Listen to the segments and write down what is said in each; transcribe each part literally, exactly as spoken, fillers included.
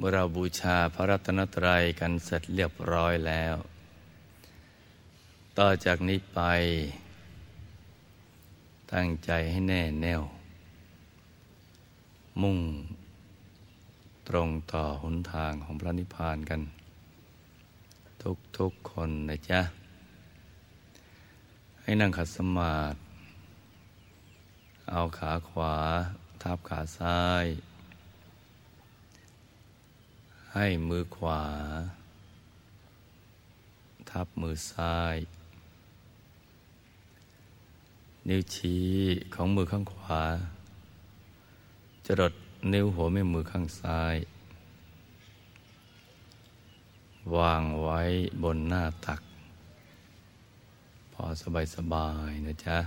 เมื่อเราบูชาพระรัตนตรัยกันเสร็จเรียบร้อยแล้วต่อจากนี้ไปตั้งใจให้แน่แน่วมุ่งตรงต่อหนทางของพระนิพพานกันทุกๆคนนะจ๊ะให้นั่งขัดสมาธิเอาขาขวาทับขาซ้ายให้มือขวาทับมือซ้ายนิ้วชี้ของมือข้างขวาจรดนิ้วหัวแม่มือข้างซ้ายวางไว้บนหน้าตักพอสบายสบายนะจ๊ะ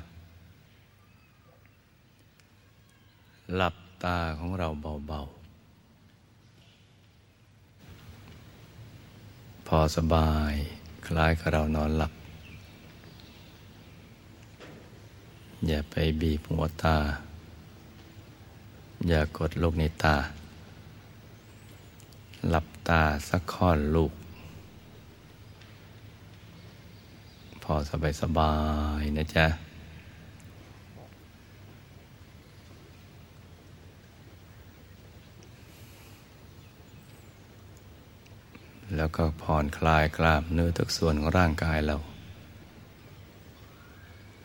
หลับตาของเราเบาๆพอสบายคล้ายกับเรานอนหลับอย่าไปบีบหัวตาอย่ากดลูกในตาหลับตาสักค่อนลูกพอสบายสบายนะจ๊ะแล้วก็ผ่อนคลายกล้ามเนื้อทุกส่วนของร่างกายเรา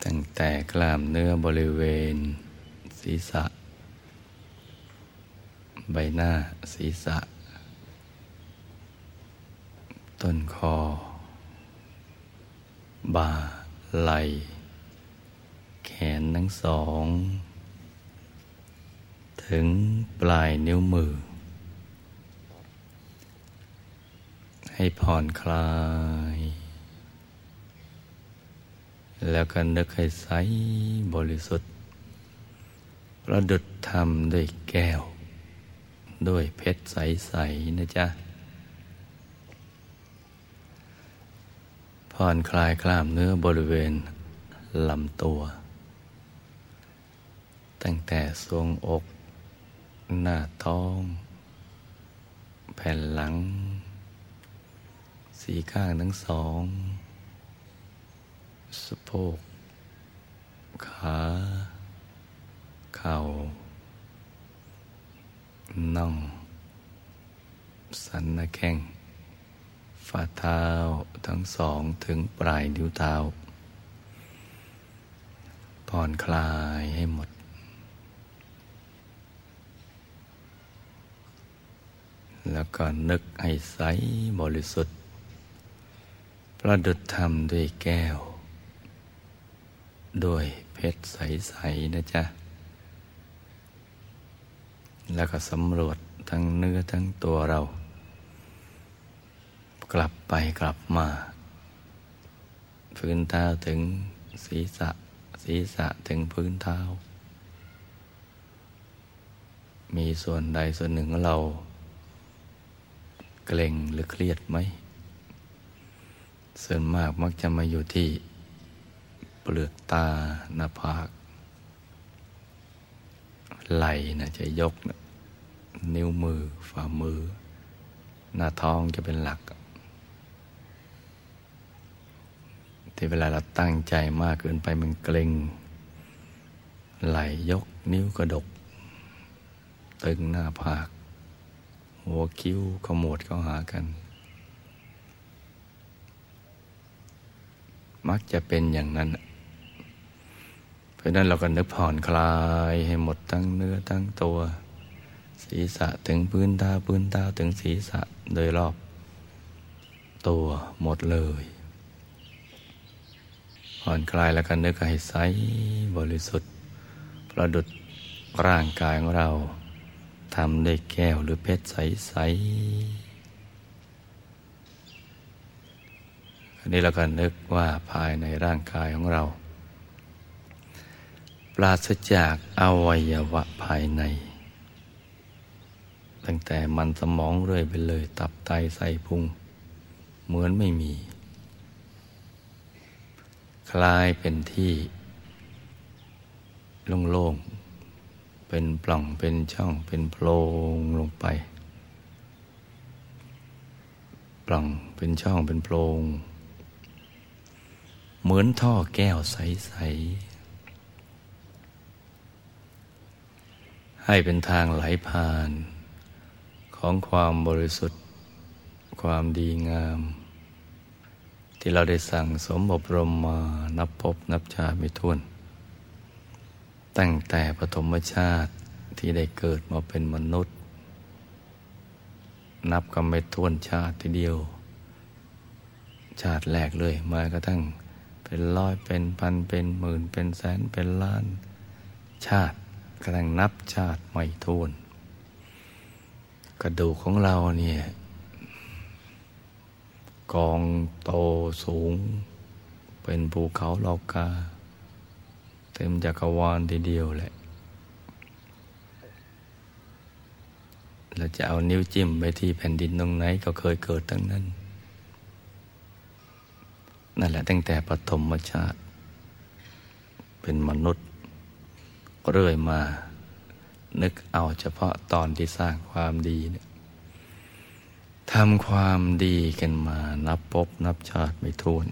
ตั้งแต่กล้ามเนื้อบริเวณศีรษะใบหน้าศีรษะต้นคอบ่าไหล่แขนทั้งสองถึงปลายนิ้วมือให้ผ่อนคลายแล้วก็นึกให้ใสบริสุทธิ์ประดุจทำด้วยแก้วด้วยเพชรใสๆนะจ๊ะผ่อนคลายกล้ามเนื้อบริเวณลำตัวตั้งแต่ทรวงอกหน้าท้องแผ่นหลังสี่ข้างทั้งสองสะโพกขาเข่าน่องสันหน้าแข้งฝ่าเท้าทั้งสองถึงปลายนิ้วเท้าผ่อนคลายให้หมดแล้วก็นึกให้ใสบริสุทธิ์ประดุจธรรมด้วยแก้วด้วยเพชรใสๆนะจ๊ะแล้วก็สำรวจทั้งเนื้อทั้งตัวเรากลับไปกลับมาพื้นเท้าถึงศีรษะศีรษะถึงพื้นเท้ามีส่วนใดส่วนหนึ่งเราเกร็งหรือเครียดไหมส่วนมากมักจะมาอยู่ที่เปลือกตาหน้าผากไหล่นะจะยกนะนิ้วมือฝ่ามือหน้าท้องจะเป็นหลักที่เวลาเราตั้งใจมากเกินไปมันเกร็งไหล่ยกนิ้วกระดกตึงหน้าผากหัวคิ้วขมวดเข้าหากันมักจะเป็นอย่างนั้นเพราะนั้นเราก็นึกผ่อนคลายให้หมดทั้งเนื้อทั้งตัวศีรษะถึงพื้นตาพื้นตาถึงศีรษะโดยรอบตัวหมดเลยผ่อนคลายแล้วก็นึกให้ใสบริสุทธิ์ประดุจร่างกายของเราทำด้วยแก้วหรือเพชรใสๆอันนี้เราก็นึกว่าภายในร่างกายของเราปราศจากอวัยวะภายในตั้งแต่มันสมองเรื่อยไปเลยตับไตไส้พุงเหมือนไม่มีคลายเป็นที่โล่งๆเป็นปล่องเป็นช่องเป็นโพรงลงไป ปล่องเป็นช่องเป็นโพรงเหมือนท่อแก้วใสๆให้เป็นทางไหลผ่านของความบริสุทธิ์ความดีงามที่เราได้สั่งสมอบรมมานับพบนับชาติไม่ถ้วนตั้งแต่ปฐมชาติที่ได้เกิดมาเป็นมนุษย์นับกันไม่ถ้วนชาติทีเดียวชาติแรกเลยมากระทั่งเป็นร้อยเป็นพันเป็นหมื่นเป็นแสนเป็นล้านชาติกำลังนับชาติไม่ถ้วนกระดูกของเราเนี่ยกองโตสูงเป็นภูเขาเหล่ากาเต็มจักรวาลทีเดียวแหละเราจะเอานิ้วจิ้มไปที่แผ่นดินตรงไหนก็เคยเกิดตั้งนั้นนั่นแหละตั้งแต่ปฐมชาติเป็นมนุษย์เรื่อยมานึกเอาเฉพาะตอนที่สร้างความดีเนี่ยทำความดีกันมานับพบนับชาติไม่ถ้วน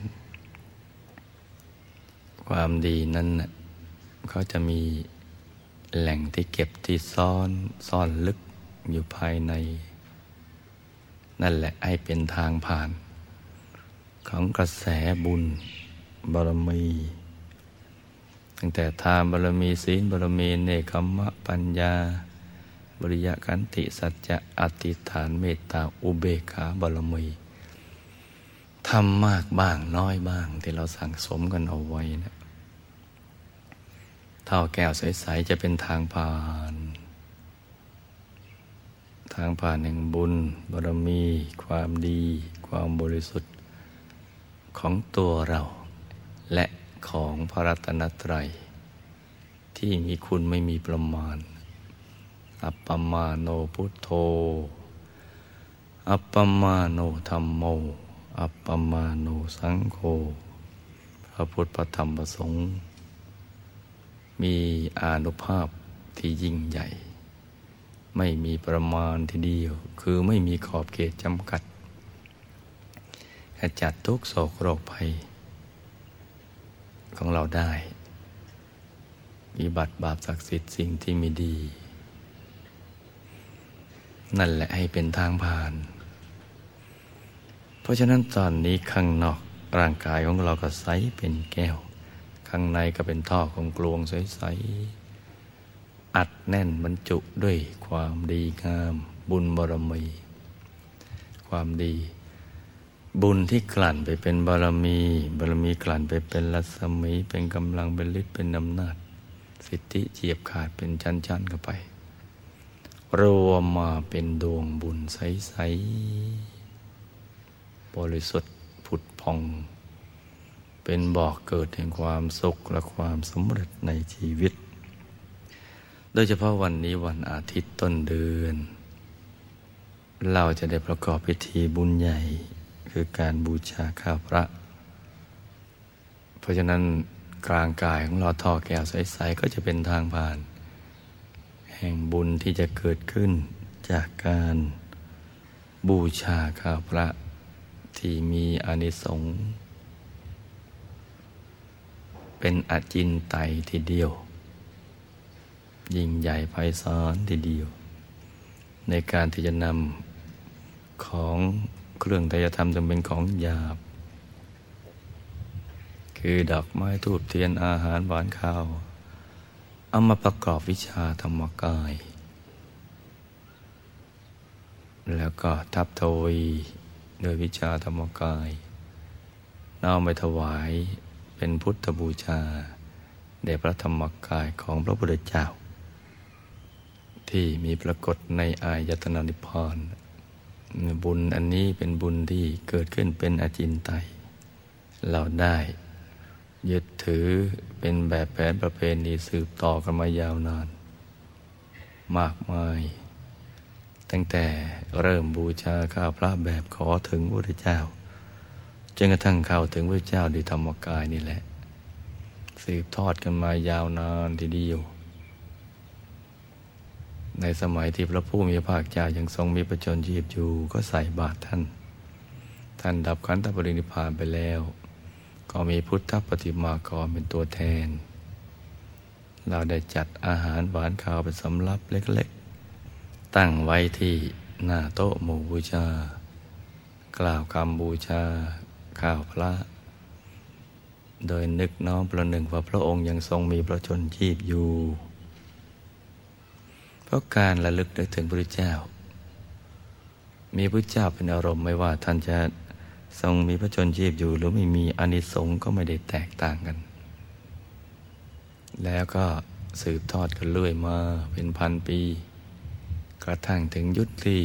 ความดีนั้นน่ะเขาจะมีแหล่งที่เก็บที่ซ่อนซ่อนลึกอยู่ภายในนั่นแหละให้เป็นทางผ่านของกระแสบุญบารมีตั้งแต่ทานบารมีศีลบารมีเนกขัมมะปัญญาวิริยะขันติสัจจะอธิษฐานเมตตาอุเบกขาบารมีทำมากบ้างน้อยบ้างที่เราสั่งสมกันเอาไว้นะเท่าแก้วใสๆจะเป็นทางผ่านทางผ่านแห่งบุญบารมีความดีความบริสุทธิ์ของตัวเราและของพระรัตนตรัยที่มีคุณไม่มีประมาณอัปปมาโนพุทโธอัปปมาโนธัมโมอัปปมาโนสังโฆพระพุทธพระธรรมพระสงฆ์มีอานุภาพที่ยิ่งใหญ่ไม่มีประมาณทีเดียวคือไม่มีขอบเขตจำกัดขจัดทุกโศกโรคภัยของเราได้วิบัติบาปศักดิ์สิทธิ์สิ่งที่ไม่ดีนั่นแหละให้เป็นทางผ่านเพราะฉะนั้นตอนนี้ข้างนอกร่างกายของเราก็ใสเป็นแก้วข้างในก็เป็นท่อของกลวงใสๆอัดแน่นบรรจุด้วยความดีงามบุญบารมีความดีบุญที่กลั่นไปเป็นบารมีบารมีกลั่นไปเป็นรัศมีเป็นกำลังเป็นฤทธิ์เป็นอำนาจสิทธิเฉียบขาดเป็นชั้นๆเข้าไปรวมมาเป็นดวงบุญใสๆบริสุทธิ์ผุดพองเป็นบ่อกเกิดแห่งความสุขและความสำเร็จในชีวิตโดยเฉพาะวันนี้วันอาทิตย์ต้นเดือนเราจะได้ประกอบพิธีบุญใหญ่คือการบูชาข้าพระเพราะฉะนั้นกลางกายของเราท่อแก้วใสๆก็จะเป็นทางผ่านแห่งบุญที่จะเกิดขึ้นจากการบูชาข้าพระที่มีอานิสงส์เป็นอจินไตยทีเดียวยิ่งใหญ่ไพศาลทีเดียวในการที่จะนำของเครื่องไตรยธรรมจำเป็นของหยาบคือดอกไม้ธูปเทียนอาหารหวานข้าวเอามาประกอบวิชาธรรมกายแล้วก็ทับทวีโดยวิชาธรรมกายน้อมไปถวายเป็นพุทธบูชาแด่พระธรรมกายของพระพุทธเจ้าที่มีปรากฏในอายตนะนิพพานบุญอันนี้เป็นบุญที่เกิดขึ้นเป็นอจินไตยเราได้ยึดถือเป็นแบบแผนประเพณีสืบต่อกันมายาวนานมากมายตั้งแต่เริ่มบูชาข้าพระแบบขอถึงพระพุทธเจ้าจนกระทั่งเข้าถึงพระเจ้าโดยธรรมกายนี่แหละสืบทอดกันมายาวนานทีเดียวในสมัยที่พระผู้มีพระภาคเจ้ายังทรงมีพระชนม์ชีพอยู่ก็ใส่บาตรท่าน ท่านดับขันธปรินิพพานไปแล้วก็มีพุทธปฏิมากรเป็นตัวแทนเราได้จัดอาหารหวานข้าวเป็นสำรับเล็กๆตั้งไว้ที่หน้าโต๊ะหมู่บูชากล่าวคำบูชาข้าวพระโดยนึกน้อมประหนึ่งว่าพระองค์ยังทรงมีพระชนชีพอยู่เพราะการระลึกนึกถึงพระพุทธเจ้ามีพระพุทธเจ้าเป็นอารมณ์ไม่ว่าท่านจะทรงมีพระชนชีพอยู่หรือไม่มีอานิสงส์ก็ไม่ได้แตกต่างกันแล้วก็สืบทอดกันเรื่อยมาเป็นพันปีกระทั่งถึงยุคที่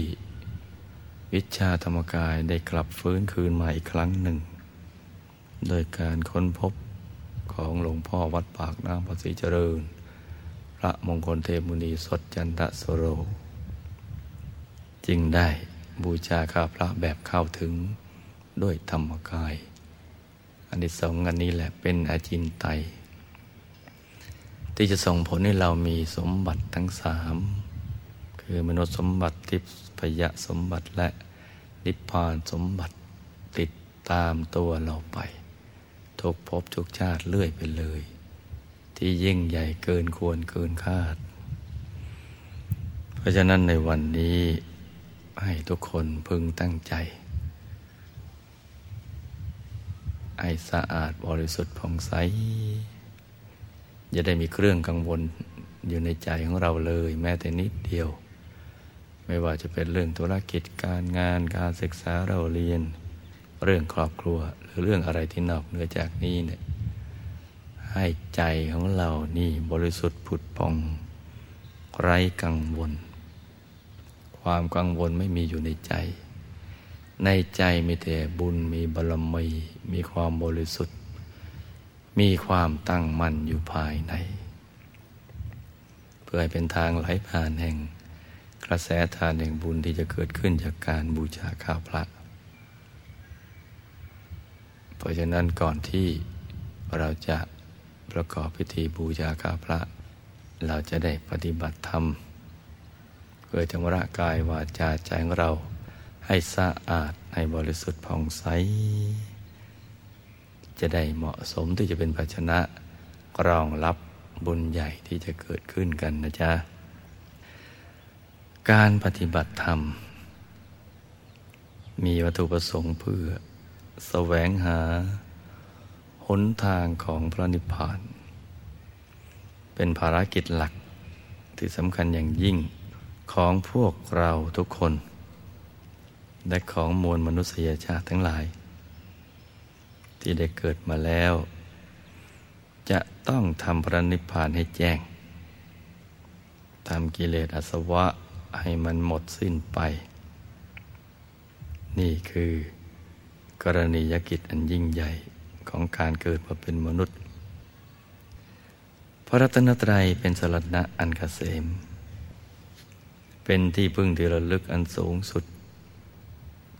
วิชาธรรมกายได้กลับฟื้นคืนมาอีกครั้งหนึ่งโดยการค้นพบของหลวงพ่อวัดปากน้ำภาษีเจริญพระมงคลเทพมุนีสดจันทสโรจึงได้บูชาข้าพระแบบเข้าถึงด้วยธรรมกายอานิสงส์อันนี้แหละเป็นอาจินไตยที่จะส่งผลให้เรามีสมบัติทั้งสามคือมนุษย์สมบัติทิพยสมบัติและนิพพานสมบัติติดตามตัวเราไปทุกภพทุกชาติเลื่อยไปเลยที่ยิ่งใหญ่เกินควรเกินคาดเพราะฉะนั้นในวันนี้ให้ทุกคนพึงตั้งใจให้สะอาดบริสุทธิ์ผ่องใสอย่าได้มีเครื่องกังวลอยู่ในใจของเราเลยแม้แต่นิดเดียวไม่ว่าจะเป็นเรื่องธุรกิจการงานการศึกษาเราเรียนเรื่องครอบครัวหรือเรื่องอะไรที่นอกเหนือจากนี้เนี่ยให้ใจของเรานี่บริสุทธิ์ผุดผ่องไร้กังวลความกังวลไม่มีอยู่ในใจในใจมีแต่บุญมีบารมีมีความบริสุทธิ์มีความตั้งมั่นอยู่ภายในเพื่อให้เป็นทางไหลผ่านแห่งกระแสทานแห่งบุญที่จะเกิดขึ้นจากการบูชาข้าวพระเพราะฉะนั้นก่อนที่เราจะประกอบพิธีบูชาข้าวพระเราจะได้ปฏิบัติธรรมเพื่อชำระกายวาจาใจของเราให้สะอาดให้บริสุทธิ์ผ่องใสจะได้เหมาะสมที่จะเป็นภาชนะรองรับบุญใหญ่ที่จะเกิดขึ้นกันนะจ๊ะการปฏิบัติธรรมมีวัตถุประสงค์เพื่อแสวงหาหนทางของพระนิพพานเป็นภารกิจหลักที่สำคัญอย่างยิ่งของพวกเราทุกคนและของมวลมนุษยชาติทั้งหลายที่ได้เกิดมาแล้วจะต้องทำพระนิพพานให้แจ้งทำกิเลสอาสวะให้มันหมดสิ้นไปนี่คือกรณียกิจอันยิ่งใหญ่ของการเกิดมาเป็นมนุษย์พระรัตนตรัยเป็นสรณะอันเกษมเป็นที่พึ่งที่ระลึกอันสูงสุด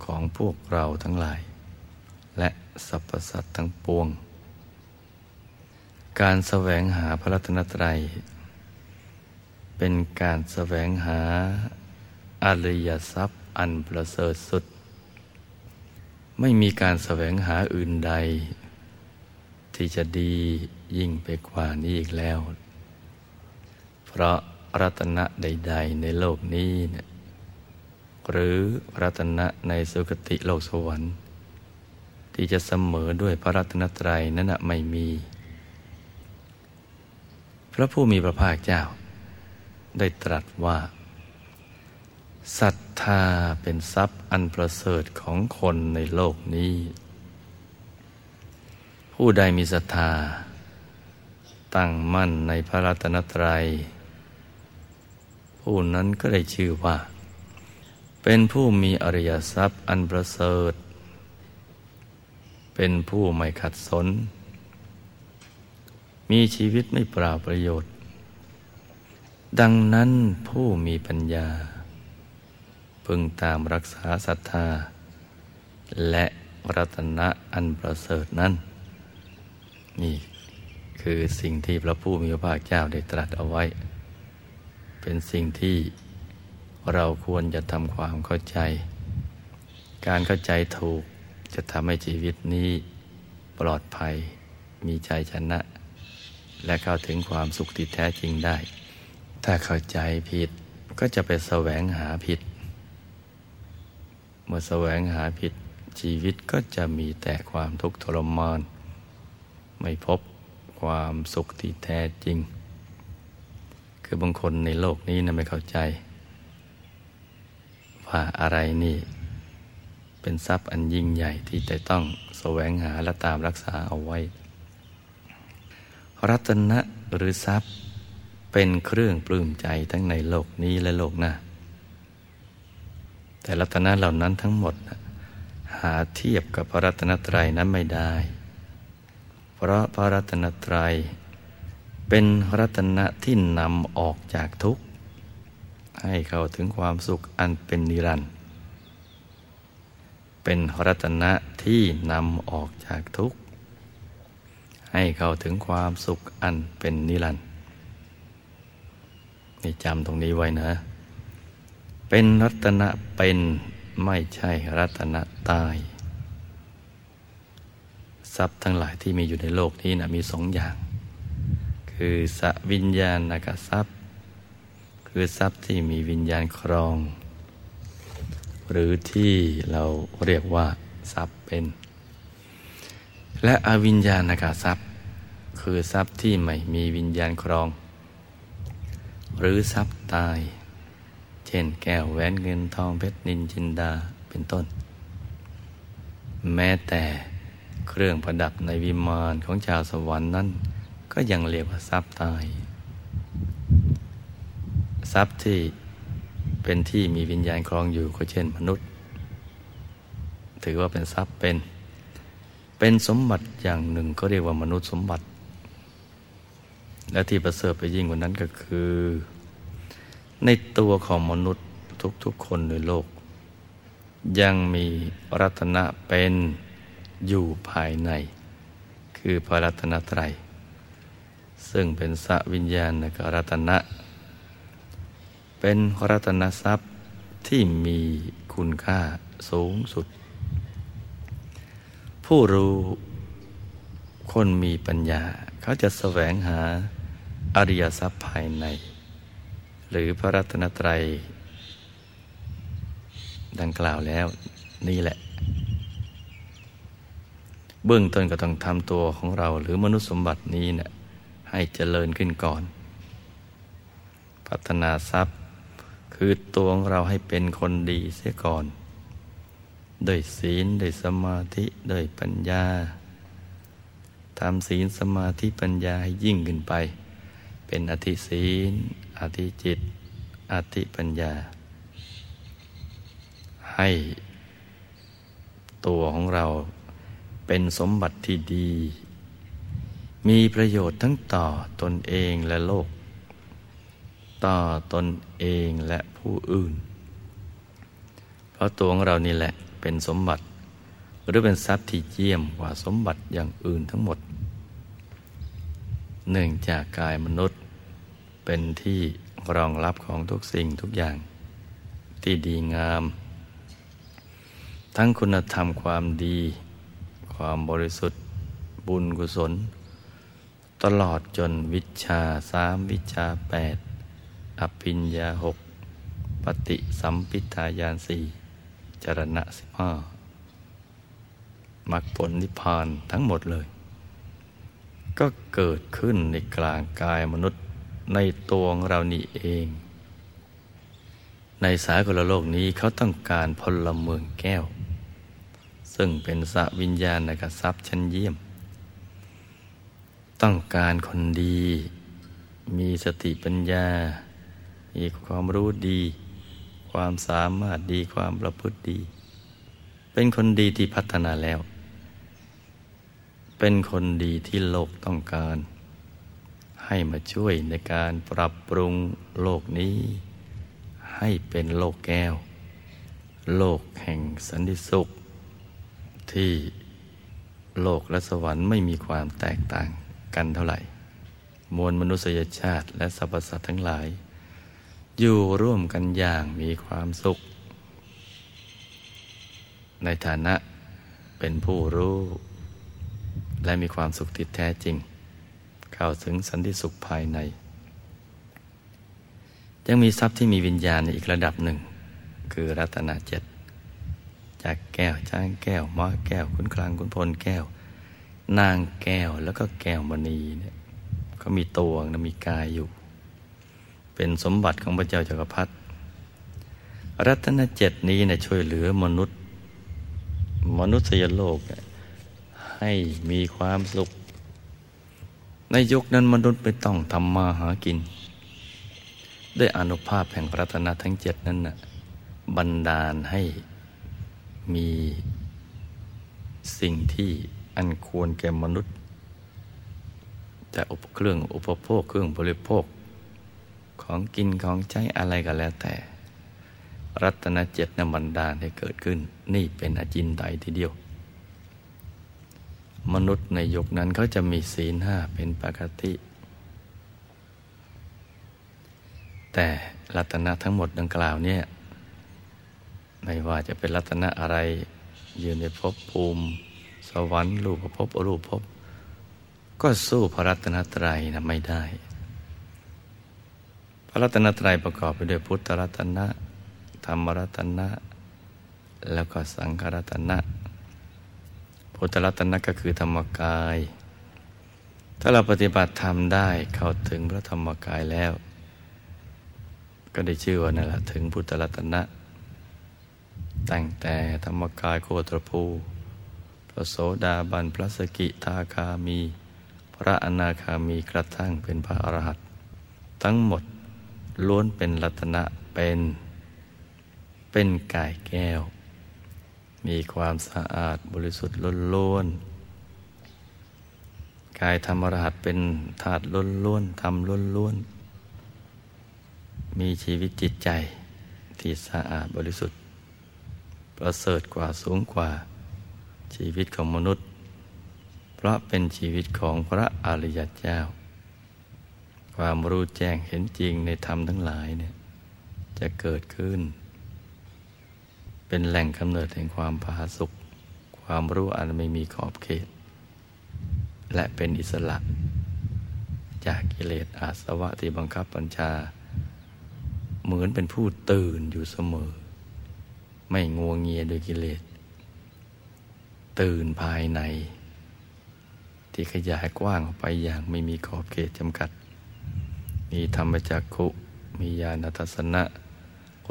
ของพวกเราทั้งหลายและสรรพสัตว์ทั้งปวงการแสวงหาพระรัตนตรัยเป็นการแสวงหาอริยทรัพย์อันประเสริฐสุดไม่มีการแสวงหาอื่นใดที่จะดียิ่งไปกว่านี้อีกแล้วเพราะรัตนะใดๆในโลกนี้เนี่ยหรือรัตนะในสุคติโลกสวรรค์ที่จะเสมอด้วยพระรัตนตรัยนั้นไม่มีพระผู้มีพระภาคเจ้าได้ตรัสว่าศรัทธาเป็นทรัพย์อันประเสริฐของคนในโลกนี้ผู้ใดมีศรัทธาตั้งมั่นในพระรัตนตรัยผู้นั้นก็ได้ชื่อว่าเป็นผู้มีอริยทรัพย์อันประเสริฐเป็นผู้ไม่ขัดสนมีชีวิตไม่เปล่าประโยชน์ดังนั้นผู้มีปัญญาพึงตามรักษาศรัทธาและรัตนะอันประเสริฐนั้นนี่คือสิ่งที่พระผู้มีพระภาคเจ้าได้ตรัสเอาไว้เป็นสิ่งที่เราควรจะทำความเข้าใจการเข้าใจถูก จะทำให้ชีวิตนี้ปลอดภัยมีชัยชนะและเข้าถึงความสุขที่แท้จริงได้ถ้าเข้าใจผิดก็จะไปแสวงหาผิดเมื่อแสวงหาผิดชีวิตก็จะมีแต่ความทุกข์ทรมานไม่พบความสุขที่แท้จริงคือบางคนในโลกนี้นะไม่เข้าใจว่าอะไรนี่เป็นทรัพย์อันยิ่งใหญ่ที่จะต้องแสวงหาและตามรักษาเอาไว้รัตนะหรือทรัพย์เป็นเครื่องปลื้มใจทั้งในโลกนี้และโลกหน้าแต่รัตนะเหล่านั้นทั้งหมดหาเทียบกับพระรัตนตรัยนั้นไม่ได้เพราะพระรัตนตรัยเป็นรัตนะที่นำออกจากทุกข์ให้เข้าถึงความสุขอันเป็นนิรันดร์เป็นรัตนะที่นำออกจากทุกข์ให้เข้าถึงความสุขอันเป็นนิรันดร์นี่จำตรงนี้ไว้นะเป็นรัตนะเป็นไม่ใช่รัตนะตายทรัพย์ทั้งหลายที่มีอยู่ในโลกนี้นะมีสองอย่างคือสวิญญาณกับทรัพย์คือทรัพย์ที่มีวิญญาณครองหรือที่เราเรียกว่าทรัพย์เป็นและอวิญญาณกับทรัพย์คือทรัพย์ที่ไม่มีวิญญาณครองหรือทรัพย์ตายเช่นแก้วแหวนเงินทองเพชรนินจินดาเป็นต้นแม้แต่เครื่องประดับในวิมานของชาวสวรรค์นั้นก็ยังเรียกว่าทรัพย์ตายทรัพย์ที่เป็นที่มีวิญญาณครองอยู่ก็เช่นมนุษย์ถือว่าเป็นทรัพย์เป็นเป็นสมบัติอย่างหนึ่งก็เรียกว่ามนุษย์สมบัติและที่ประเสริฐไปยิ่งกว่านั้นก็คือในตัวของมนุษย์ทุกๆคนในโลกยังมีรัตนะเป็นอยู่ภายในคือพระรัตนตรัยซึ่งเป็นสวิญญาณกับรัตนะเป็นรัตนทรัพย์ที่มีคุณค่าสูงสุดผู้รู้คนมีปัญญาเขาจะแสวงหาอริยทรัพย์ภายในหรือพระรัตนตรัยดังกล่าวแล้วนี่แหละเบื้องต้นก็ต้องทำตัวของเราหรือมนุษย์สมบัตินี้เนี่ยให้เจริญขึ้นก่อนพัฒนาทรัพย์คือตัวของเราให้เป็นคนดีเสียก่อนด้วยศีลด้วยสมาธิด้วยปัญญาทำศีลสมาธิปัญญาให้ยิ่งขึ้นไปเป็นอธิศีลอธิจิตอธิปัญญาให้ตัวของเราเป็นสมบัติที่ดีมีประโยชน์ทั้งต่อตนเองและโลกต่อตนเองและผู้อื่นเพราะตัวของเรานี่แหละเป็นสมบัติหรือเป็นทรัพย์ที่เยี่ยมกว่าสมบัติอย่างอื่นทั้งหมดเนื่องจากกายมนุษย์เป็นที่รองรับของทุกสิ่งทุกอย่างที่ดีงามทั้งคุณธรรมความดีความบริสุทธิ์บุญกุศลตลอดจนวิชาสามวิชาแปดอภิญญาหกปฏิสัมภิทาญาณสี่จรณะสิบห้ามรรคผลนิพพานทั้งหมดเลยก็เกิดขึ้นในกลางกายมนุษย์ในตัวของเรานี่เองในสากลโลกนี้เขาต้องการพลเมืองแก้วซึ่งเป็นสวิญญาณกทรัพย์ชั้นเยี่ยมต้องการคนดีมีสติปัญญามีความรู้ดีความสามารถดีความประพฤติดีเป็นคนดีที่พัฒนาแล้วเป็นคนดีที่โลกต้องการให้มาช่วยในการปรับปรุงโลกนี้ให้เป็นโลกแก้วโลกแห่งสันติสุขที่โลกและสวรรค์ไม่มีความแตกต่างกันเท่าไหร่มวลมนุษยชาติและสรรพสัตว์ทั้งหลายอยู่ร่วมกันอย่างมีความสุขในฐานะ เป็นผู้รู้และมีความสุขที่แท้จริงเข้าถึงสันติสุขภายในยังมีทรัพย์ที่มีวิญญาณในอีกระดับหนึ่งคือรัตนะเจ็ดจากแก้วจ้างแก้วม้อแก้วขุนคลังขุนพลแก้วนางแก้วแล้วก็แก้วมณีเนี่ยก็มีตัวนะมีกายอยู่เป็นสมบัติของพระเจ้าจักรพรรดิรัตนะเจ็ดนี้นะช่วยเหลือมนุษย์มนุษยโลกให้มีความสุขในยุคนั้นมนุษย์ไม่ต้องทำมาหากินด้วยอานุภาพแห่งรัตนะทั้งเจ็ดนั้นนะบันดาลให้มีสิ่งที่อันควรแก่มนุษย์แต่อุปเครื่องอุปโภคเครื่องบริโภคของกินของใช้อะไรก็แล้วแต่รัตนะเจ็ดนั้นบันดาลให้เกิดขึ้นนี่เป็นอจินไตยทีเดียวมนุษย์ในยุคนั้นเขาจะมีศีลห้าเป็นปกติแต่รัตนะทั้งหมดดังกล่าวเนี่ยไม่ว่าจะเป็นรัตนะอะไรอยู่ในภพภูมิสวรรค์รูปภพอรูปภพก็สู้พระรัตนตรัยนะไม่ได้พระรัตนตรัยประกอบไปด้วยพุทธรัตนะธรรมรัตนะแล้วก็สังฆรัตนะพุทธรัตนะก็คือธรรมกายถ้าเราปฏิบัติธรรมได้เข้าถึงพระธรรมกายแล้วก็ได้ชื่อว่านั่นแหละถึงพุทธรัตนะตั้งแต่ธรรมกายโคตรภูพระโสดาบันพระสกิทาคามีพระอนาคามีกระทั่งเป็นพระอรหันต์ทั้งหมดล้วนเป็นรัตนะเป็นเป็นกายแก้วมีความสะอาดบริสุทธิ์ล้วนๆกายธรรมอรหันต์เป็นธาตุล้วนๆธรรมล้วนๆมีชีวิตจิตใจที่สะอาดบริสุทธิ์ประเสริฐกว่าสูงกว่าชีวิตของมนุษย์เพราะเป็นชีวิตของพระอริยเจ้าความรู้แจ้งเห็นจริงในธรรมทั้งหลายเนี่ยจะเกิดขึ้นเป็นแหล่งกำเนิดแห่งความผาสุกความรู้อันไม่มีขอบเขตและเป็นอิสระจากกิเลสอาสวะที่บังคับบัญชาเหมือนเป็นผู้ตื่นอยู่เสมอไม่งัวเงียโดยกิเลสตื่นภายในที่ขยายกว้างออกไปอย่างไม่มีขอบเขตจำกัดมีธรรมจักขุมีญาณทัศนะ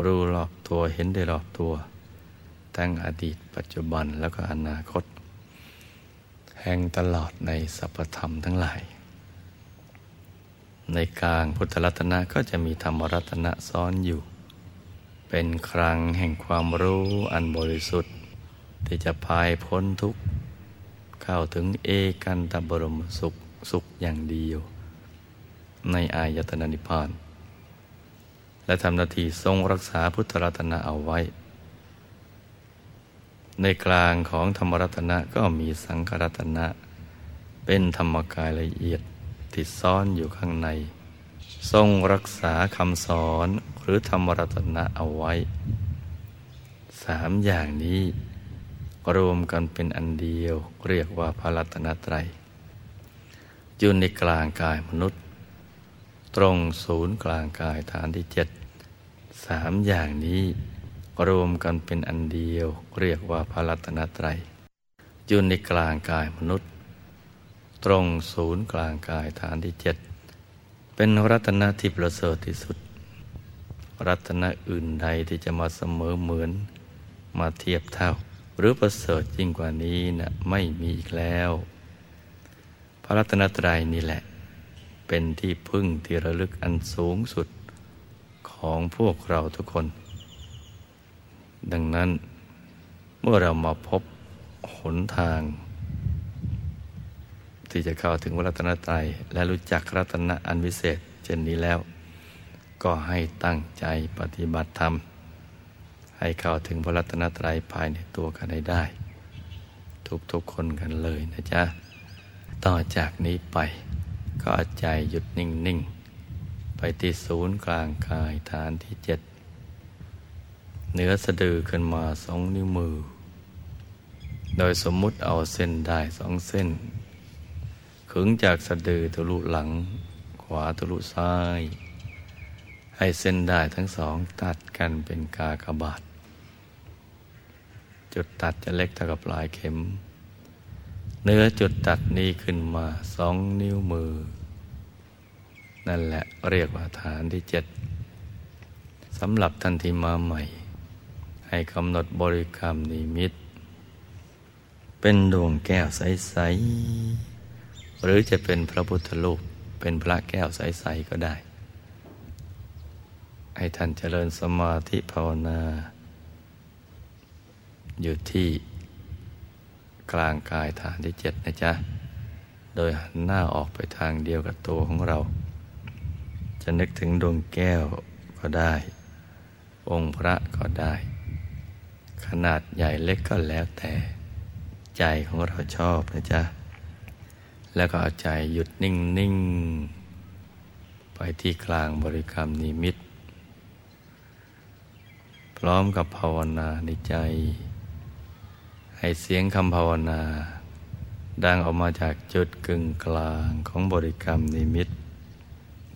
รู้รอบตัวเห็นได้รอบตัวทั้งอดีตปัจจุบันแล้วก็อนาคตแห่งตลอดในสรรพธรรมทั้งหลายในกลางพุทธรัตนะก็จะมีธรรมรัตนะซ้อนอยู่เป็นคลังแห่งความรู้อันบริสุทธิ์ที่จะพายพ้นทุกข์เข้าถึงเอกันตบรมสุขสุขอย่างเดียวในอายตนะนิพพานและทำหน้าที่ทรงรักษาพุทธรัตนะเอาไว้ในกลางของธรรมรัตนะก็มีสังฆรัตนะเป็นธรรมกายละเอียดที่ซ่อนอยู่ข้างในทรงรักษาคำสอนหรือธรรมรัตนะเอาไว้สามอย่างนี้รวมกันเป็นอันเดียวเรียกว่าพระรัตนตรัยอยู่ในกลางกายมนุษย์ตรงศูนย์กลางกายฐานที่เจ็ดสามอย่างนี้รวมกันเป็นอันเดียวเรียกว่าพระรัตนตรัยอยู่ในกลางกายมนุษย์ตรงศูนย์กลางกายฐานที่เจ็ดเป็นรัตนะที่ประเสริฐที่สุดรัตนะอื่นใดที่จะมาเสมอเหมือนมาเทียบเท่าหรือประเสริฐยิ่งกว่านี้นะไม่มีอีกแล้วพระรัตนตรัยนี่แหละเป็นที่พึ่งที่ระลึกอันสูงสุดของพวกเราทุกคนดังนั้นเมื่อเรามาพบหนทางที่จะเข้าถึงรัตนตรัยและรู้จักรัตนะอันวิเศษเช่นนี้แล้วก็ให้ตั้งใจปฏิบัติธรรมให้เข้าถึงพระรัตนตรัยภายในตัวกันได้ได้ทุกๆคนกันเลยนะจ๊ะต่อจากนี้ไปก็เอาใจหยุดนิ่งๆไปที่ศูนย์กลางกายฐานที่เจ็ดเหนือสะดือขึ้นมาสองนิ้วมือ โดยสมมุติเอาเส้นได้สองเส้นขึงจากสะดือทะลุหลังขวาทะลุซ้ายให้เส้นได้ทั้งสองตัดกันเป็นกากบาทจุดตัดจะเล็กเท่ากับปลายเข็มเนื้อจุดตัดนี้ขึ้นมาสองนิ้วมือนั่นแหละเรียกว่าฐานที่เจ็ดสำหรับท่านที่มาใหม่ให้กำหนดบริกรรมนิมิตเป็นดวงแก้วใสๆหรือจะเป็นพระพุทธรูปเป็นพระแก้วใสๆก็ได้ให้ท่านเจริญสมาธิภาวนาอยู่ที่กลางกายฐานที่เจ็ดนะจ๊ะโดยหันหน้าออกไปทางเดียวกับตัวของเราจะนึกถึงดวงแก้วก็ได้องค์พระก็ได้ขนาดใหญ่เล็กก็แล้วแต่ใจของเราชอบนะจ๊ะแล้วก็เอาใจหยุดนิ่งๆไปที่กลางบริกรรมนิมิตพร้อมกับภาวนาในใจให้เสียงคำภาวนาดังออกมาจากจุดกึ่งกลางของบริกรรมนิมิต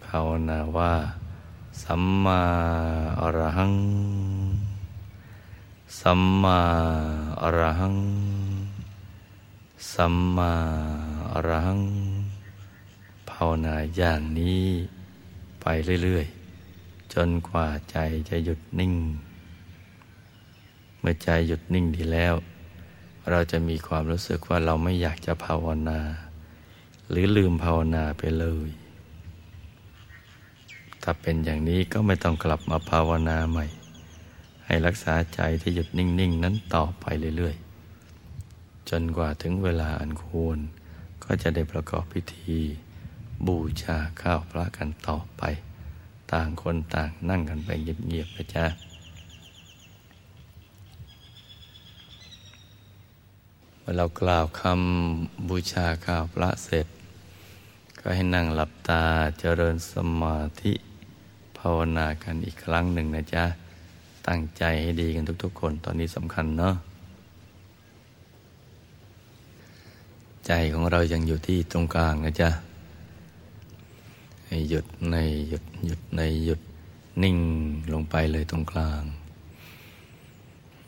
ภาวนาว่าสัมมาอรหังสัมมาอรหังสัมมาอรหังภาวนาอย่างนี้ไปเรื่อยๆจนกว่าใจจะหยุดนิ่งเมื่อใจหยุดนิ่งดีแล้วเราจะมีความรู้สึกว่าเราไม่อยากจะภาวนาหรือลืมภาวนาไปเลยถ้าเป็นอย่างนี้ก็ไม่ต้องกลับมาภาวนาใหม่ให้รักษาใจที่หยุดนิ่งๆนั้นต่อไปเรื่อยๆจนกว่าถึงเวลาอันควรก็จะได้ประกอบพิธีบูชาข้าวพระกันต่อไปต่างคนต่างนั่งกันไปเงียบๆนะจ๊ะเมื่อเรากล่าวคำบูชาข้าวพระเสร็จก็ให้นั่งหลับตาเจริญสมาธิภาวนากันอีกครั้งหนึ่งนะจ๊ะตั้งใจให้ดีกันทุกๆคนตอนนี้สำคัญเนาะใจของเรายังอยู่ที่ตรงกลางนะจ๊ะให้หยุดในหยุดหยุดในหยุดนิ่งลงไปเลยตรงกลาง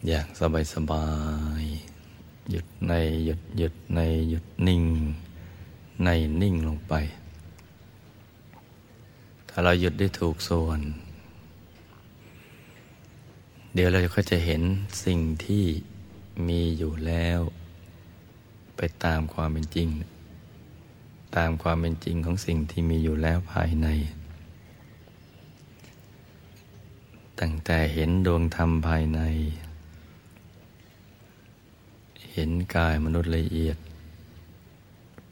อย่างสบายๆหยุดในหยุดหยุดในหยุดนิ่งในนิ่งลงไปถ้าเราหยุดได้ถูกส่วนเดี๋ยวเราก็จะเห็นสิ่งที่มีอยู่แล้วไปตามความเป็นจริงตามความเป็นจริงของสิ่งที่มีอยู่แล้วภายในตั้งแต่เห็นดวงธรรมภายในเห็นกายมนุษย์ละเอียด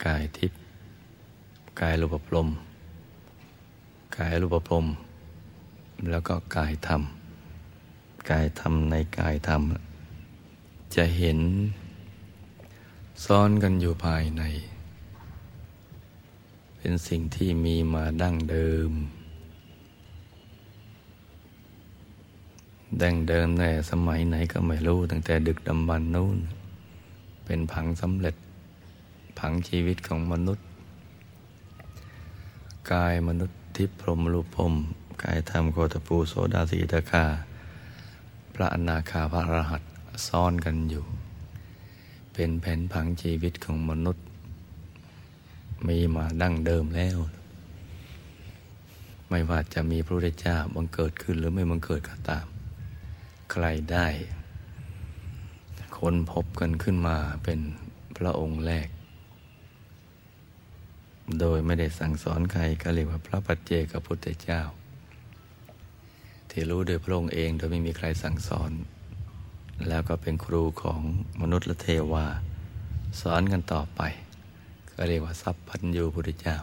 กายทิพย์กายรูปพรหมกายรูปพรหมแล้วก็กายธรรมกายธรรมในกายธรรมจะเห็นซ้อนกันอยู่ภายในเป็นสิ่งที่มีมาดั้งเดิมดั้งเดิมในสมัยไหนก็ไม่รู้ตั้งแต่ดึกดำบรรพ์นู้นเป็นผังสำเร็จผังชีวิตของมนุษย์กายมนุษย์ทิพย์พรหมรูปพรหมกายธรรมโคตปูโสดาสีตาคาพระอนาคาพระอรหันต์ซ่อนกันอยู่เป็นแผนผังชีวิตของมนุษย์มีมาดั้งเดิมแล้วไม่ว่าจะมีพระพุทธเจ้าบังเกิดขึ้นหรือไม่บังเกิดก็ตามใครได้คนพบกันขึ้นมาเป็นพระองค์แรกโดยไม่ได้สั่งสอนใครก็เรียกว่าพระปัจเจกพุทธเจ้าที่รู้โดยพระองค์เองโดยไม่มีใครสั่งสอนแล้วก็เป็นครูของมนุษย์และเทวาสอนกันต่อไปก็เรียกว่าสัพพัญญูพุทธเจ้า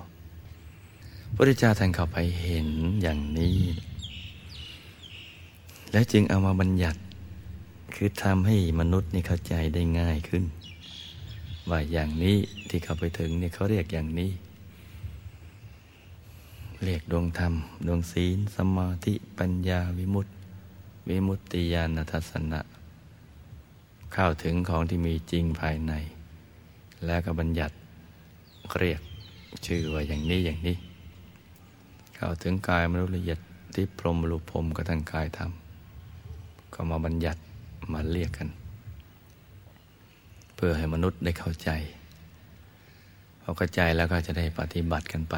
พุทธเจ้าท่านเข้าไปเห็นอย่างนี้และจึงเอามาบัญญัติคือทำให้มนุษย์นี่เข้าใจได้ง่ายขึ้นว่าอย่างนี้ที่เขาไปถึงเนี่ยเขาเรียกอย่างนี้เรียกดวงธรรมดวงศีลสมาธิปัญญาวิมุตติวิมุตติญาณทัสสนะ เข้าถึงของที่มีจริงภายในแล้วก็บัญญัติเรียกชื่อว่าอย่างนี้อย่างนี้เข้าถึงกายมนุษย์ละเอียดที่พรหมรูปพรหมก็ทั้งกายธรรมก็มาบัญญัติมาเรียกกันเพื่อให้มนุษย์ได้เข้าใจพอเข้าใจแล้วก็จะได้ปฏิบัติกันไป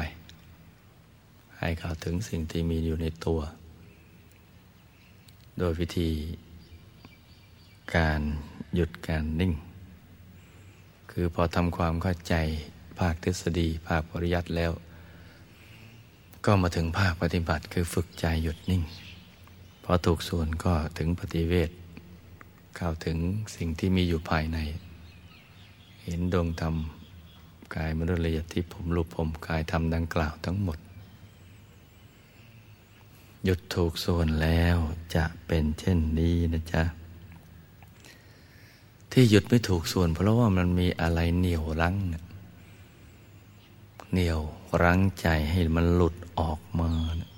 ให้เข้าถึงสิ่งที่มีอยู่ในตัวโดยวิธีการหยุดการนิ่งคือพอทำความเข้าใจภาคทฤษฎีภาคปริยัติแล้วก็มาถึงภาคปฏิบัติคือฝึกใจหยุดนิ่งพอถูกส่วนก็ถึงปฏิเวธเข้าถึงสิ่งที่มีอยู่ภายในเห็นดวงธรรมกายมนุษย์ละเอียดที่ผมรูปผมกายธรรมดังกล่าวทั้งหมดหยุดถูกส่วนแล้วจะเป็นเช่นนี้นะจ๊ะที่หยุดไม่ถูกส่วนเพราะว่ามันมีอะไรเหนี่ยวรั้งเหนี่ยวรั้งใจให้มันหลุดออกมานะ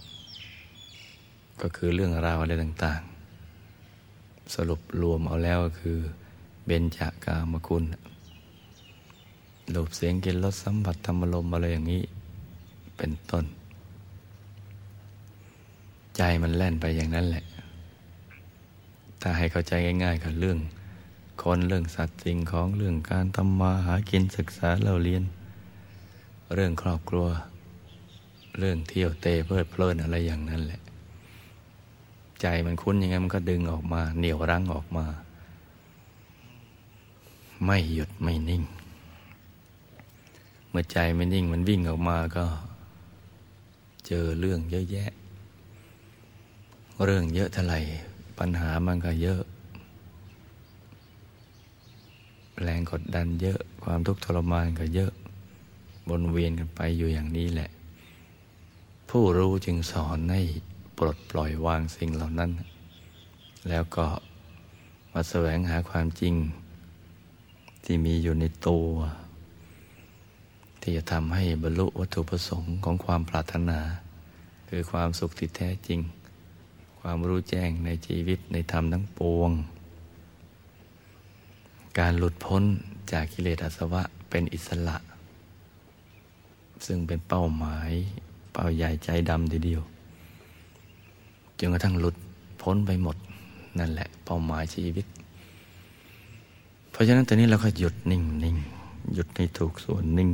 ก็คือเรื่องราวอะไรต่างๆสรุปรวมเอาแล้วก็คือเบญจกามคุณรูปเสียงกลิ่นรสสัมผัสธรรมลมอะไรอย่างนี้เป็นต้นใจมันแล่นไปอย่างนั้นแหละถ้าให้เข้าใจง่ายๆกับเรื่องคนเรื่องสัตว์สิ่งของเรื่องการทำมาหากินศึกษาเล่าเรียนเรื่องครอบครัวเรื่องเที่ยวเตะเพลิดเพลินอะไรอย่างนั้นแหละใจมันคุ้นยังไงมันก็ดึงออกมาเหนี่ยวรั้งออกมาไม่หยุดไม่นิ่งเมื่อใจไม่นิ่งมันวิ่งออกมาก็เจอเรื่องเยอะแยะเรื่องเยอะเท่าไหร่ปัญหามันก็เยอะแรงกดดันเยอะความทุกข์ทรมานก็เยอะวนเวียนกันไปอยู่อย่างนี้แหละผู้รู้จึงสอนให้ปลดปล่อยวางสิ่งเหล่านั้นแล้วก็มาแสวงหาความจริงที่มีอยู่ในตัวที่จะทำให้บรรลุวัตถุประสงค์ของความปรารถนาคือความสุขที่แท้จริงความรู้แจ้งในชีวิตในธรรมทั้งปวงการหลุดพ้นจากกิเลสอาสวะเป็นอิสระซึ่งเป็นเป้าหมายเป้าใหญ่ใจดำทีเดียวจนกระทั่งหลุดพ้นไปหมดนั่นแหละเป้าหมายชีวิตเพราะฉะนั้นตอนนี้เราก็หยุดนิ่งๆหยุดให้ถูกส่วนนิ่ง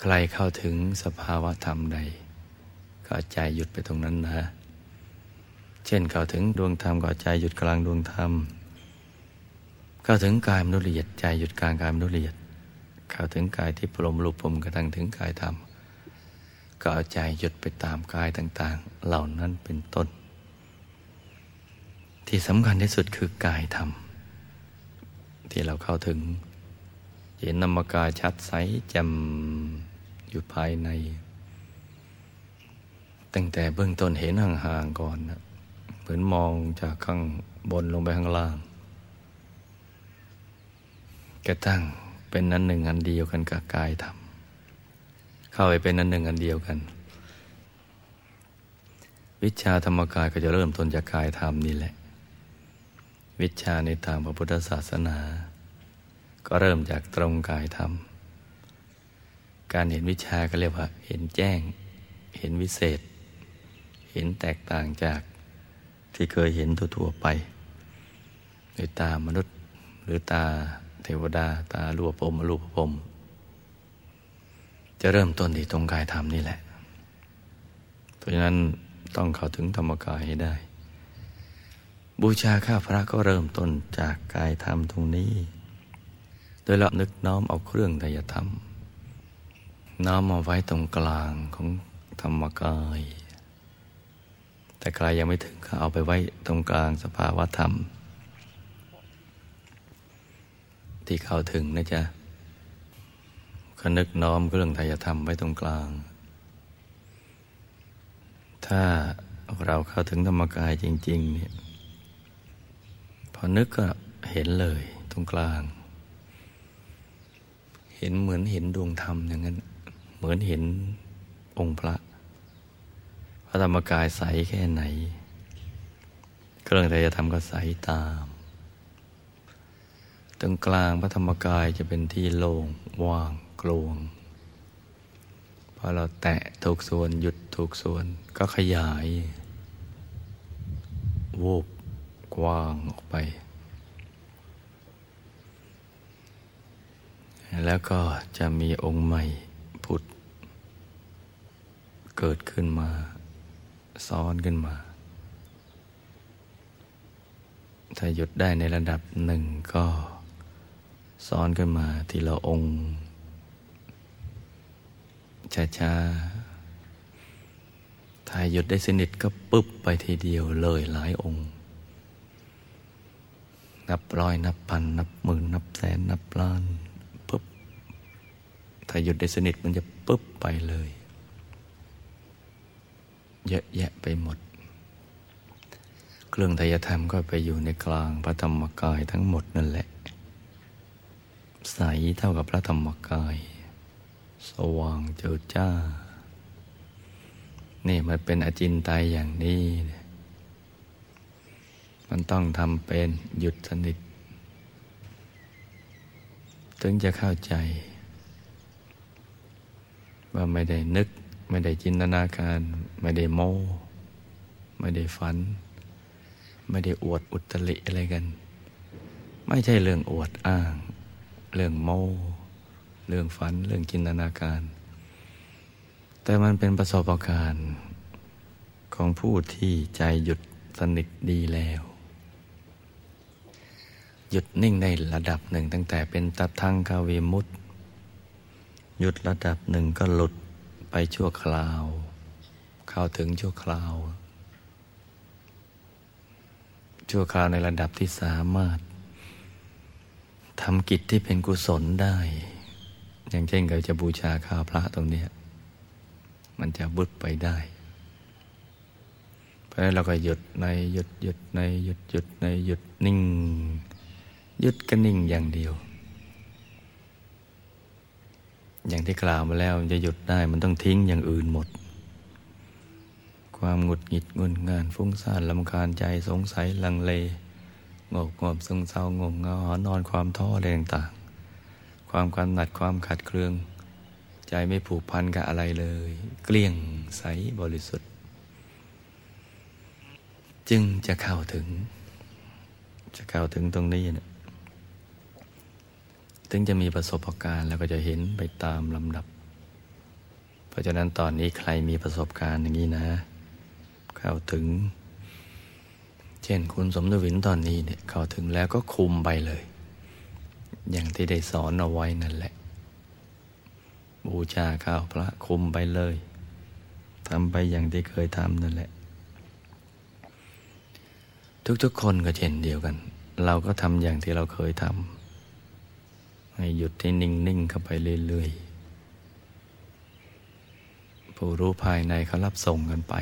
ใครเข้าถึงสภาวะธรรมใดก็ใจหยุดไปตรงนั้นนะเช่นเข้าถึงดวงธรรมก็ใจหยุดกลางดวงธรรมเข้าถึงกายมนุษย์ละเอียดใจหยุดกลางกายมนุษย์ละเอียดเข้าถึงกายที่พรหมรูปพรหมกระทั่งถึงกายธรรมก็เอาใจหยุดไปตามกายต่างๆเหล่านั้นเป็นต้นที่สำคัญที่สุดคือกายธรรมที่เราเข้าถึงเห็นนามกายชัดใสแจ่มอยู่ภายในตั้งแต่เบื้องต้นเห็นห่างๆก่อนนะเหมือนมองจากข้างบนลงไปข้างล่างกระทั่งเป็นนั้นหนึ่งอันเดียวกันกับกายธรรมเข้าไปเป็นนั้นหนึ่งอันเดียวกันวิชาธรรมกายก็จะเริ่มต้นจากกายธรรมนี่แหละวิชาในทางพระพุทธศาสนาก็เริ่มจากตรงกายธรรมการเห็นวิชาก็เรียกว่าเห็นแจ้งเห็นวิเศษเห็นแตกต่างจากที่เคยเห็นทั่วๆไปโดยตามนุษย์หรือตาเทวดาตารูปพรหมอรูปพรหมจะเริ่มต้นที่ตรงกายธรรมนี่แหละเพราะฉะนั้นต้องเข้าถึงธรรมกายให้ได้บูชาข้าพระก็เริ่มต้นจากกายธรรมตรงนี้โดยเรานึกน้อมเอาเครื่องไตรยธรรมน้อมเอาไว้ตรงกลางของธรรมกายแต่ใครยังไม่ถึงก็เอาไปไว้ตรงกลางสภาวะธรรมที่เข้าถึงนะจ๊ะก็นึกน้อมเรื่องไตรยธรรมไว้ตรงกลางถ้าเราเข้าถึงธรรมกายจริงๆเนี่ยพอนึกก็เห็นเลยตรงกลางเห็นเหมือนเห็นดวงธรรมอย่างนั้นเหมือนเห็นองค์พระพระธรรมกายใสแค่ไหนเครื่องไตรยธรรมก็ใสตาม ตรงกลางพระธรรมกายจะเป็นที่โล่งว่างโกลวงพอเราแตะถูกส่วนหยุดถูกส่วนก็ขยายวูบกว้างออกไปแล้วก็จะมีองค์ใหม่ผุดเกิดขึ้นมาซ้อนขึ้นมาถ้าหยุดได้ในระดับหนึ่งก็ซ้อนขึ้นมาทีละองค์ช้าๆถ้าหยุดได้สนิทก็ปึ๊บไปทีเดียวเลยหลายองค์นับร้อยนับพันนับหมื่นนับแสนนับล้านปึ๊บถ้าหยุดได้สนิทมันจะปึ๊บไปเลยเยอะแยะไปหมดเครื่องไตรธรรมก็ไปอยู่ในกลางพระธรรมกายทั้งหมดนั่นแหละใสเท่ากับพระธรรมกายสว่างเจิดจ้านี่มันเป็นอจินไตยอย่างนี้มันต้องทำเป็นหยุดสนิทถึงจะเข้าใจว่าไม่ได้นึกไม่ได้จินตนาการไม่ได้โม้ไม่ได้ฝันไม่ได้อวดอุตริอะไรกันไม่ใช่เรื่องอวดอ้างเรื่องโม้เรื่องฝันเรื่องจินตนาการแต่มันเป็นประสบการณ์ของผู้ที่ใจหยุดสนิทดีแล้วหยุดนิ่งในระดับหนึ่งตั้งแต่เป็นตัทธังควิมุตติหยุดระดับหนึ่งก็หลุดไปชั่วคราวเข้าถึงชั่วคราวชั่วคราวในระดับที่สามารถทำกิจที่เป็นกุศลได้อย่างเช่นเราจะบูชาข้าวพระตรงนี้มันจะบึกไปได้เพราะฉะนั้นเราก็หยุดในหยุดหยุดในหยุดหยุดในหยุดนิ่งหยุดก็นิ่งอย่างเดียวอย่างที่กล่าวมาแล้วจะหยุดได้มันต้องทิ้งอย่างอื่นหมดความหงุดหงิดงุนงานฟุ้งซ่านรำคาญใจสงสัยลังเลงกงบซึมเศร้างงเงาหอนอนความท้อแรงต่างความกำหนัดความขัดเคืองใจไม่ผูกพันกับอะไรเลยเกลี้ยงใสบริสุทธิ์จึงจะเข้าถึงจะเข้าถึงตรงนี้นะถึงจะมีประสบการณ์แล้วก็จะเห็นไปตามลำดับเพราะฉะนั้นตอนนี้ใครมีประสบการณ์อย่างนี้นะเข้าถึงเช่นคุณสมทวินตอนนี้เนี่ยเข้าถึงแล้วก็คุมไปเลยอย่างที่ได้สอนเอาไว้นั่นแหละบูชาข้าวพระคุมไปเลยทำไปอย่างที่เคยทำนั่นแหละทุกๆคนก็เช่นเดียวกันเราก็ทำอย่างที่เราเคยทำให้หยุดที่นิ่งๆเข้าไปเรื่อยๆผู้รู้ภายในเขารับส่งกันไป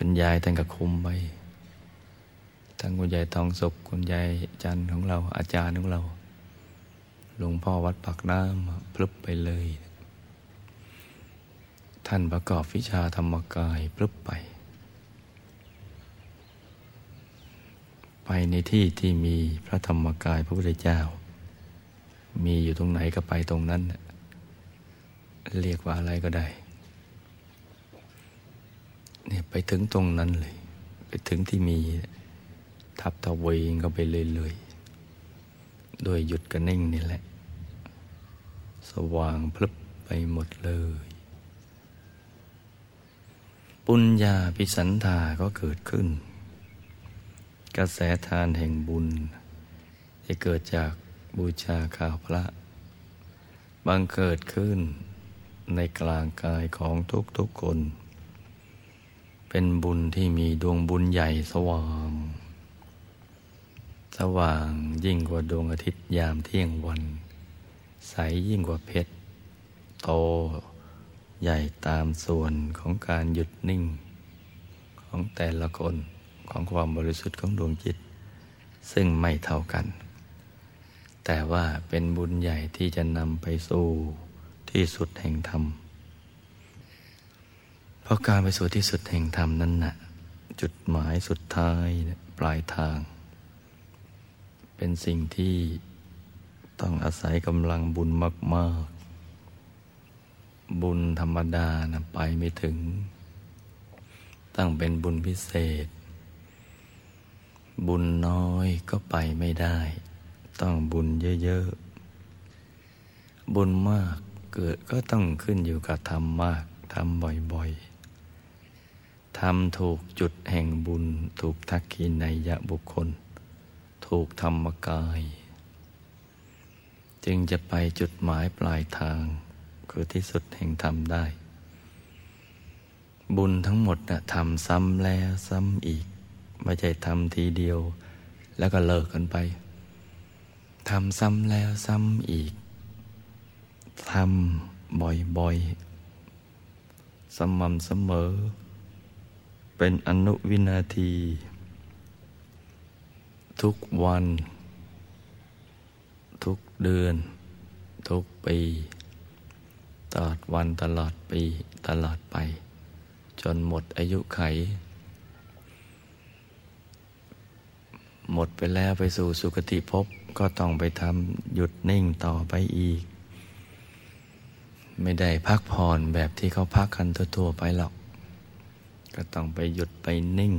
คุณยายท่านก็คุมไปทั้งคุณยายทองสุขคุณยายจันของเราอาจารย์ของเราหลวงพ่อวัดปากน้ำพลึบไปเลยท่านประกอบวิชาธรรมกายพลึบไปไปในที่ที่มีพระธรรมกายพระพุทธเจ้ามีอยู่ตรงไหนก็ไปตรงนั้นเรียกว่าอะไรก็ได้เนี่ยไปถึงตรงนั้นเลยไปถึงที่มีทับทวีก็ไปเลยเลยโดยหยุดกันนิ่งนี่แหละสว่างพลึบไปหมดเลยปุญญาภิสันธาก็เกิดขึ้นกระแสทานแห่งบุญจะเกิดจากบูชาข้าวพระบังเกิดขึ้นในกลางกายของทุกๆคนเป็นบุญที่มีดวงบุญใหญ่สว่างสว่างยิ่งกว่าดวงอาทิตย์ยามเที่ยงวันใสยิ่งกว่าเพชรโตใหญ่ตามส่วนของการหยุดนิ่งของแต่ละคนของความบริสุทธิ์ของดวงจิตซึ่งไม่เท่ากันแต่ว่าเป็นบุญใหญ่ที่จะนำไปสู่ที่สุดแห่งธรรมเพราะการไปสู่ที่สุดแห่งธรรมนั้นน่ะจุดหมายสุดท้ายปลายทาง เป็นสิ่งที่ต้องอาศัยกำลังบุญมากๆบุญธรรมดานะไปไม่ถึงต้องเป็นบุญพิเศษบุญน้อยก็ไปไม่ได้ต้องบุญเยอะๆบุญมากเกิดก็ต้องขึ้นอยู่กับทำมากทำบ่อยๆทำถูกจุดแห่งบุญถูกทักขินัยบุคคลถูกธรรมกายจึงจะไปจุดหมายปลายทางคือที่สุดแห่งธรรมได้บุญทั้งหมดน่ะทำซ้ำแล้วซ้ำอีกไม่ใช่ทำทีเดียวแล้วก็เลิกกันไปทำซ้ำแล้วซ้ำอีกทำบ่อยๆสม่ำเสมอเป็นอนุวินาทีทุกวันทุกเดือนทุกปีตลอดวันตลอดปีตลอดไปจนหมดอายุไขหมดไปแล้วไปสู่สุคติภพก็ต้องไปทำหยุดนิ่งต่อไปอีกไม่ได้พักผ่อนแบบที่เขาพักกันทั่วๆไปหรอกก็ต้องไปหยุดไปนิ่ง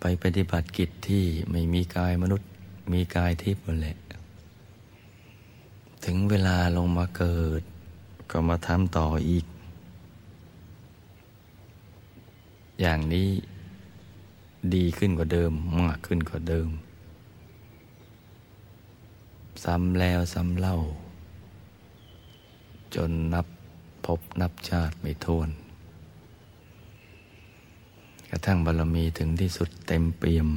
ไปปฏิบัติกิจที่ไม่มีกายมนุษย์มีกายทิพย์หมดแหละถึงเวลาลงมาเกิดก็มาทำต่ออีกอย่างนี้ดีขึ้นกว่าเดิมมากขึ้นกว่าเดิมซ้ำแล้วซ้ำเล่าจนนับพบนับชาติไม่ถ้วนกระทั่งบารมีถึงที่สุดเต็มเปี่ยม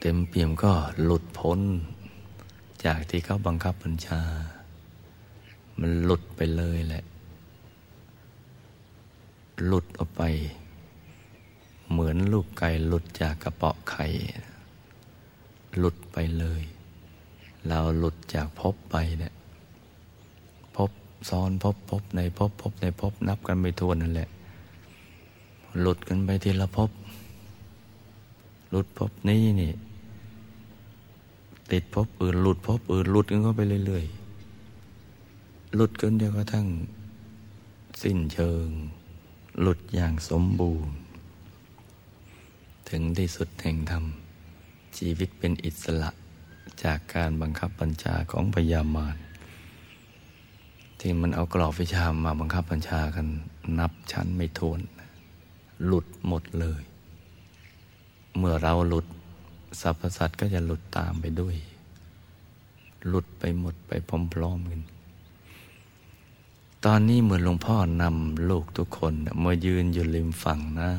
เต็มเปี่ยมก็หลุดพ้นจากที่เขาบังคับบัญชามันหลุดไปเลยแหละหลุดออกไปเหมือนลูกไก่หลุดจากกระเปาะไข่หลุดไปเลยเราหลุดจากภพไปเนี่ยภพซ้อนภพภพในภพภพในภพนับกันไม่ถ้วนนั่นแหละหลุดกันไปทีละภพหลุดภพนี้นี่ติดภพอื่นหลุดภพอื่นหลุดกันเข้าไปเรื่อยๆหลุดกันจนกระทั่งสิ้นเชิงหลุดอย่างสมบูรณ์ถึงที่สุดแห่งธรรมชีวิตเป็นอิสระจากการบังคับบัญชาของพยามารที่มันเอากรอบวิชามาบังคับบัญชากันนับชั้นไม่ถ้วนหลุดหมดเลยเมื่อเราหลุดสรรพสัตว์ก็จะหลุดตามไปด้วยหลุดไปหมดไปพร้อมๆกันตอนนี้เหมือนหลวงพ่อนำลูกทุกคนมายืนอยู่ริมฝั่งน้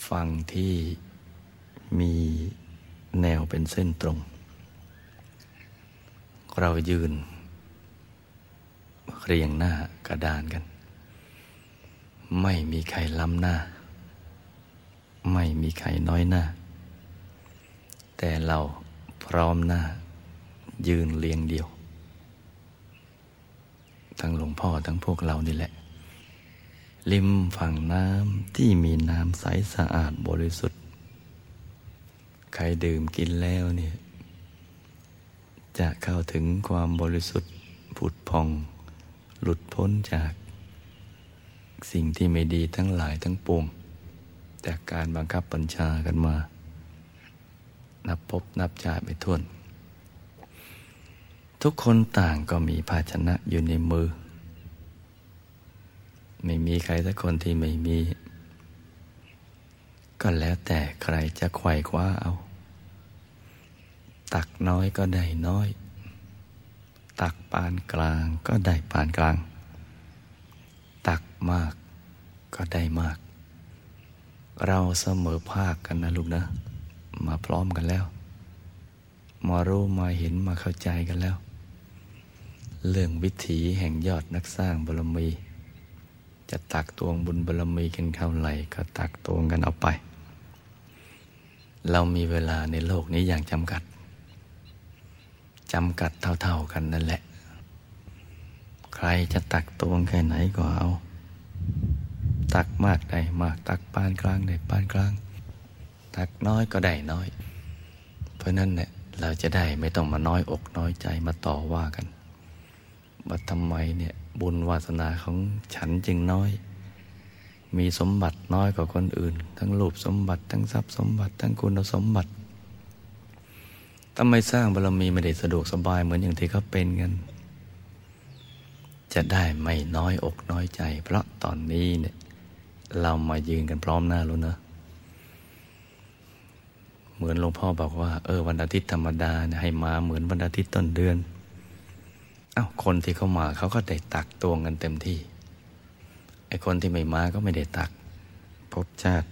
ำฝั่งที่มีแนวเป็นเส้นตรงเรายืนเรียงหน้ากระดานกันไม่มีใครล้ำหน้าไม่มีใครน้อยหน้าแต่เราพร้อมหน้ายืนเรียงเดียวทั้งหลวงพ่อทั้งพวกเรานี่แหละริมฝั่งน้ำที่มีน้ำใสสะอาดบริสุทธิ์ใครดื่มกินแล้วเนี่ยจะเข้าถึงความบริสุทธิ์ผุดพองหลุดพ้นจากสิ่งที่ไม่ดีทั้งหลายทั้งปวงจากการบังคับบัญชากันมานับพบนับชาติไม่ถ้วนทุกคนต่างก็มีภาชนะอยู่ในมือไม่มีใครสักคนที่ไม่มีก็แล้วแต่ใครจะไขว่คว้าเอาตักน้อยก็ได้น้อยตักปานกลางก็ได้ปานกลางตักมากก็ได้มากเราเสมอภาคกันนะลูกนะมาพร้อมกันแล้วมารู้มาเห็นมาเข้าใจกันแล้วเรื่องวิถีแห่งยอดนักสร้างบารมีจะตักตวงบุญบารมีกันเท่าไหร่ก็ตักตวงกันเอาไปเรามีเวลาในโลกนี้อย่างจำกัดจำกัดเท่าๆกันนั่นแหละใครจะตักตวงแค่ไหนก็เอาตักมากได้มากตักปานกลางได้ปานกลาง ตักน้อยก็ได้น้อยเพราะนั้นเนี่ยเราจะได้ไม่ต้องมาน้อยอกน้อยใจมาต่อว่ากันว่าทำไมเนี่ยบุญวาสนาของฉันจึงน้อยมีสมบัติน้อยกว่าคนอื่นทั้งรูปสมบัติทั้งทรัพย์สมบัติทั้งคุณสมบัติทำไมสร้างบารมีไม่ได้สะดวกสบายเหมือนอย่างที่เขาเป็นกันจะได้ไม่น้อยอกน้อยใจเพราะตอนนี้เนี่ยเรามายืนกันพร้อมหน้าแล้วเนอะเหมือนหลวงพ่อบอกว่าเออวันอาทิตย์ธรรมดาให้มาเหมือนวันอาทิตย์ต้นเดือนเอ้าคนที่เขามาเขาก็ได้ตักตวงกันเต็มที่ไอ้คนที่ไม่มาก็ไม่ได้ตักพบชาติ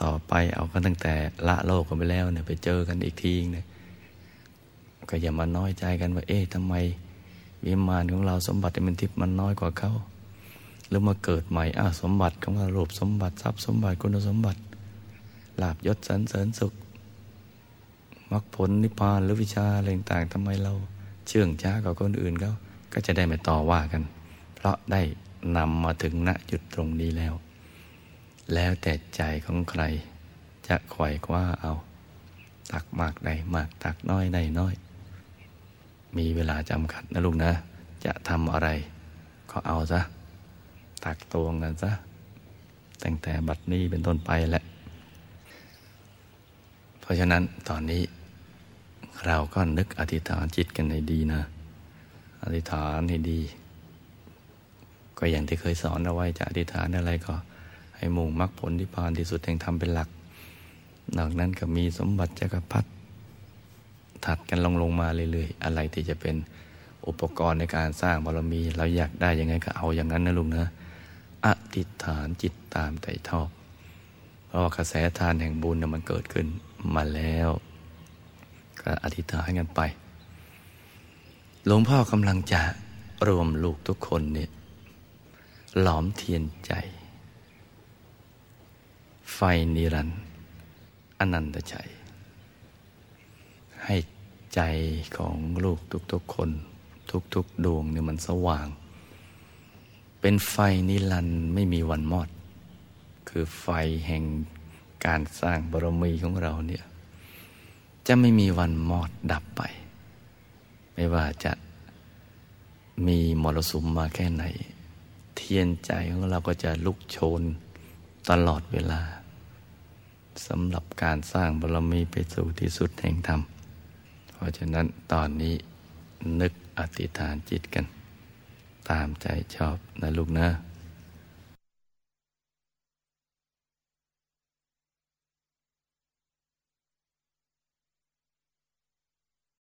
ต่อไปเอากันตั้งแต่ละโลกกันไปแล้วเนี่ยไปเจอกันอีกทีเนี่ยก็อย่ามาน้อยใจกันว่าเอ๊ะทำไมวิมานของเราสมบัติมันทิพย์มันน้อยกว่าเขาหรือมาเกิดใหม่อ้าวสมบัติของเรารูปสมบัติทรัพย์สมบัติคุณสมบัติลาภยศสรรเสริญสุขมรรคผลนิพพานหรือวิชาอะไรต่างๆทำไมเราเชื่องช้ากว่าคนอื่นเขาก็จะได้ไม่ต่อว่ากันเพราะได้นำมาถึงณจุดตรงนี้แล้วแล้วแต่ใจของใครจะขวายคว้าเอาตักมากได้มากตักน้อยได้น้อยมีเวลาจำกัดนะลูกนะจะทำอะไรก็เอาซะตักตวงกันซะตั้งแต่บัดนี้เป็นต้นไปแหละเพราะฉะนั้นตอนนี้เราก็นึกอธิษฐานจิตกันให้ดีนะอธิษฐานให้ดีก็อย่างที่เคยสอนเอาไว้จะอธิษฐานอะไรก็ให้มุ่งมรรคผลนิพพานที่สุดแห่งธรรมเป็นหลักนอกนั้นก็มีสมบัติจักรพรรดิถัดกันลงลงมาเรื่อยๆอะไรที่จะเป็นอุปกรณ์ในการสร้างบารมีเราอยากได้ยังไงก็เอาอย่างนั้นนะลุงนะอธิษฐานจิตตามใจชอบเพราะว่ากระแสทานแห่งบุญเนี่ยมันเกิดขึ้นมาแล้วก็อธิษฐานกันไปหลวงพ่อกำลังจะรวมลูกทุกคนเนี่ยหลอมเทียนใจไฟนิรันดร์อนันตชัยให้ใจของลูกทุกๆคนทุกๆดวงเนี่ยมันสว่างเป็นไฟนิรันดร์ไม่มีวันมอดคือไฟแห่งการสร้างบารมีของเราเนี่ยจะไม่มีวันมอดดับไปไม่ว่าจะมีมรสุมมาแค่ไหนเทียนใจของเราก็จะลุกโชนตลอดเวลาสำหรับการสร้างบารมีไปสู่ที่สุดแห่งธรรมเพราะฉะนั้นตอนนี้นึกอธิษฐานจิตกันตามใจชอบนะลูกนะ